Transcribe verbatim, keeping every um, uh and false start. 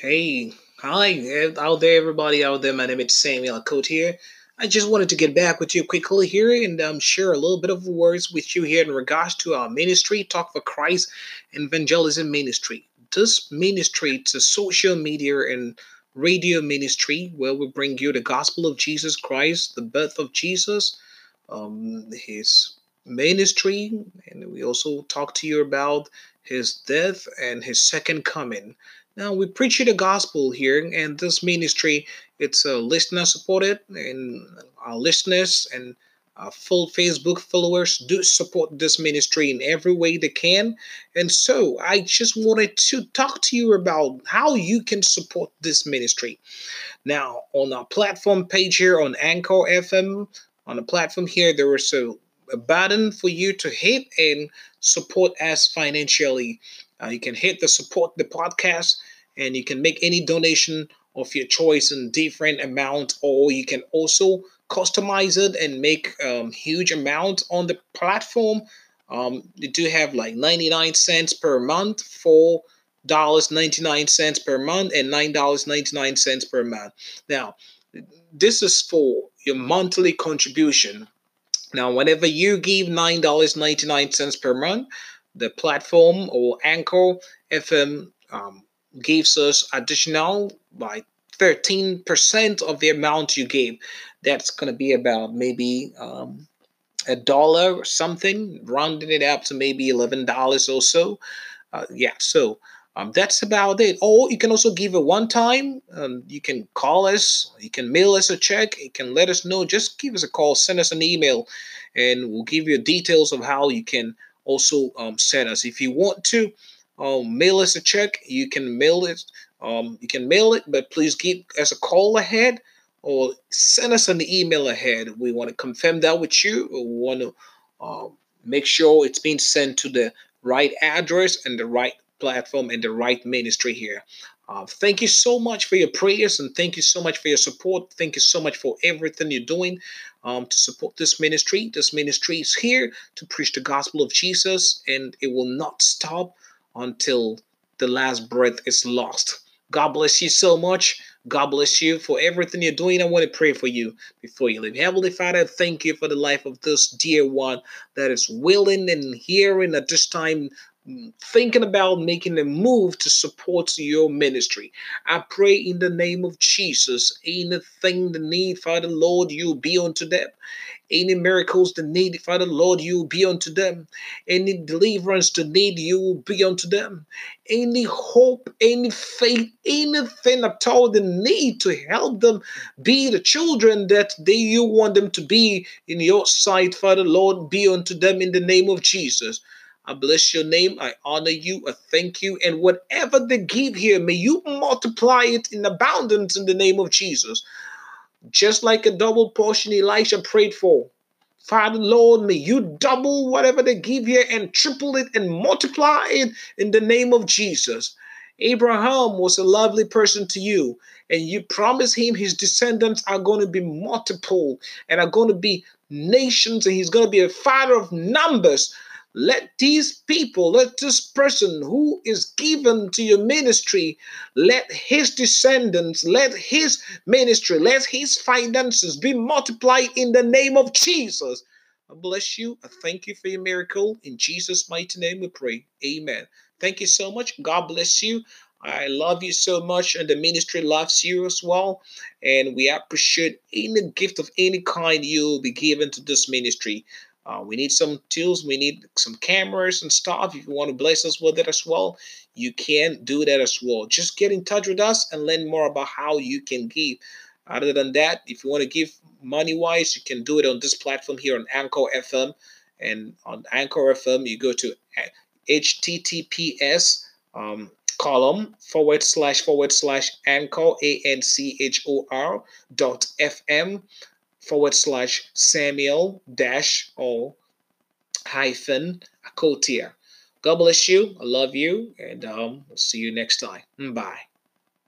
Hey, hi out there, everybody out there. My name is Samuel Akot here. I just wanted to get back with you quickly here and um, share a little bit of words with you here in regards to our ministry, Talk for Christ and Evangelism Ministry. This ministry is a social media and radio ministry where we bring you the gospel of Jesus Christ, the birth of Jesus, um, his ministry, and we also talk to you about his death and his second coming. Now, we preach you the gospel here, and this ministry, it's uh, listener-supported, and our listeners and our full Facebook followers do support this ministry in every way they can. And so, I just wanted to talk to you about how you can support this ministry. Now, on our platform page here on Anchor F M, on the platform here, there is a, a button for you to hit and support us financially. Uh, you can hit the support the podcast, and you can make any donation of your choice in different amount, or you can also customize it and make um, huge amount on the platform. Um, you do have like ninety-nine cents per month, four dollars and ninety-nine cents per month, and nine dollars and ninety-nine cents per month. Now, this is for your monthly contribution. Now, whenever you give nine dollars and ninety-nine cents per month, the platform or Anchor F M um, gives us additional by thirteen percent of the amount you gave. That's going to be about maybe um, a dollar or something, rounding it up to maybe eleven dollars or so. Uh, yeah, so um, that's about it. Or you can also give a one-time. Um, you can call us. You can mail us a check. You can let us know. Just give us a call. Send us an email, and we'll give you details of how you can also um, send us. If you want to um, mail us a check, you can mail it. Um, you can mail it, but please give us a call ahead or send us an email ahead. We want to confirm that with you. We want to uh, make sure it's being sent to the right address and the right platform and the right ministry here. Uh, thank you so much for your prayers, and thank you so much for your support. Thank you so much for everything you're doing um, to support this ministry. This ministry is here to preach the gospel of Jesus, and it will not stop until the last breath is lost. God bless you so much. God bless you for everything you're doing. I want to pray for you before you leave. Heavenly Father, thank you for the life of this dear one that is willing and hearing at this time, thinking about making a move to support your ministry. I pray in the name of Jesus, anything the need, Father Lord, you be unto them. Any miracles the need, Father Lord, you be unto them. Any deliverance the need, you be unto them. Any hope, any faith, anything at all the need to help them be the children that they you want them to be in your sight, Father Lord, be unto them in the name of Jesus. I bless your name. I honor you. I thank you. And whatever they give here, may you multiply it in abundance in the name of Jesus. Just like a double portion Elisha prayed for. Father, Lord, may you double whatever they give here and triple it and multiply it in the name of Jesus. Abraham was a lovely person to you, and you promised him his descendants are going to be multiple and are going to be nations, and he's going to be a father of numbers. Let these people, let this person who is given to your ministry, let his descendants, let his ministry, let his finances be multiplied in the name of Jesus. I bless you. I thank you for your miracle. In Jesus' mighty name we pray. Amen. Thank you so much. God bless you. I love you so much, and the ministry loves you as well. And we appreciate any gift of any kind you'll be given to this ministry. Uh, we need some tools. We need some cameras and stuff. If you want to bless us with it as well, you can do that as well. Just get in touch with us and learn more about how you can give. Other than that, if you want to give money-wise, you can do it on this platform here on Anchor F M. And on Anchor F M, you go to H T T P S um, column forward slash forward slash Anchor, A N C H O R dot F M. forward slash Samuel dash or hyphen Akotia. God bless you. I love you. And um, see you next time. Bye.